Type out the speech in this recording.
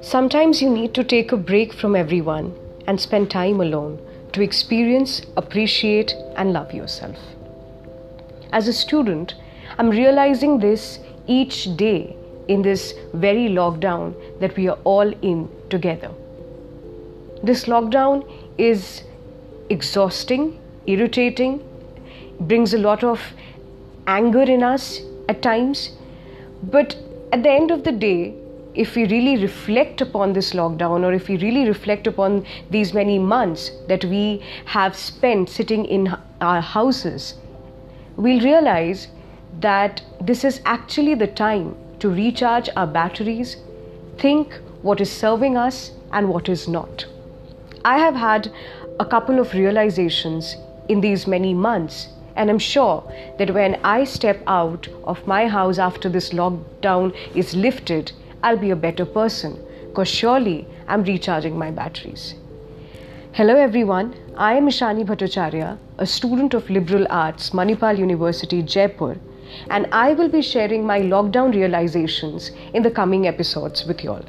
Sometimes you need to take a break from everyone and spend time alone to experience, appreciate, and love yourself. As a student, I'm realizing this each day in this very lockdown that we are all in together. This lockdown is exhausting, irritating, brings a lot of anger in us at times, but at the end of the day, if we really reflect upon this lockdown, or if we really reflect upon these many months that we have spent sitting in our houses, we'll realize that this is actually the time to recharge our batteries, think what is serving us and what is not. I have had a couple of realizations in these many months, and I'm sure that when I step out of my house after this lockdown is lifted, I'll be a better person, because surely I'm recharging my batteries. Hello everyone, I am Ishani Bhattacharya, a student of Liberal Arts, Manipal University, Jaipur, and I will be sharing my lockdown realizations in the coming episodes with you all.